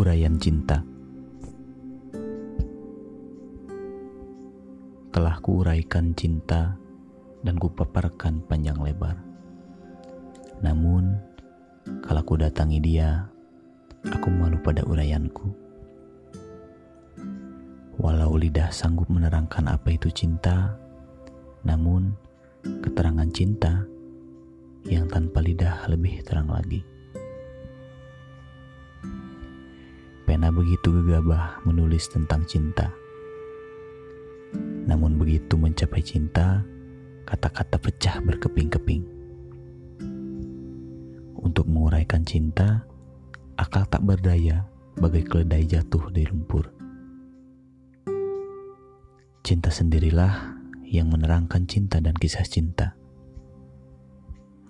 Uraian Cinta. Telah kuuraikan cinta dan kupaparkan panjang lebar. Namun, kalau ku datangi dia, aku malu pada uraianku. Walau lidah sanggup menerangkan apa itu cinta, namun keterangan cinta yang tanpa lidah lebih terang lagi. Pena begitu gegabah menulis tentang cinta. Namun begitu mencapai cinta, kata-kata pecah berkeping-keping. Untuk menguraikan cinta, akal tak berdaya bagai keledai jatuh di lumpur. Cinta sendirilah yang menerangkan cinta dan kisah cinta.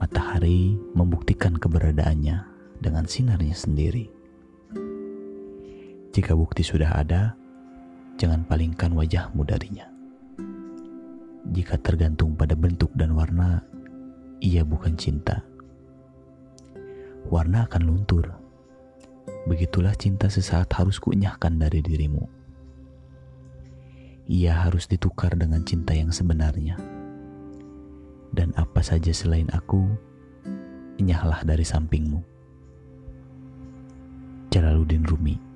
Matahari membuktikan keberadaannya dengan sinarnya sendiri. Jika bukti sudah ada, jangan palingkan wajahmu darinya. Jika tergantung pada bentuk dan warna, ia bukan cinta. Warna akan luntur. Begitulah cinta sesaat harus kunyahkan dari dirimu. Ia harus ditukar dengan cinta yang sebenarnya. Dan apa saja selain aku, enyahlah dari sampingmu. Jalaluddin Rumi.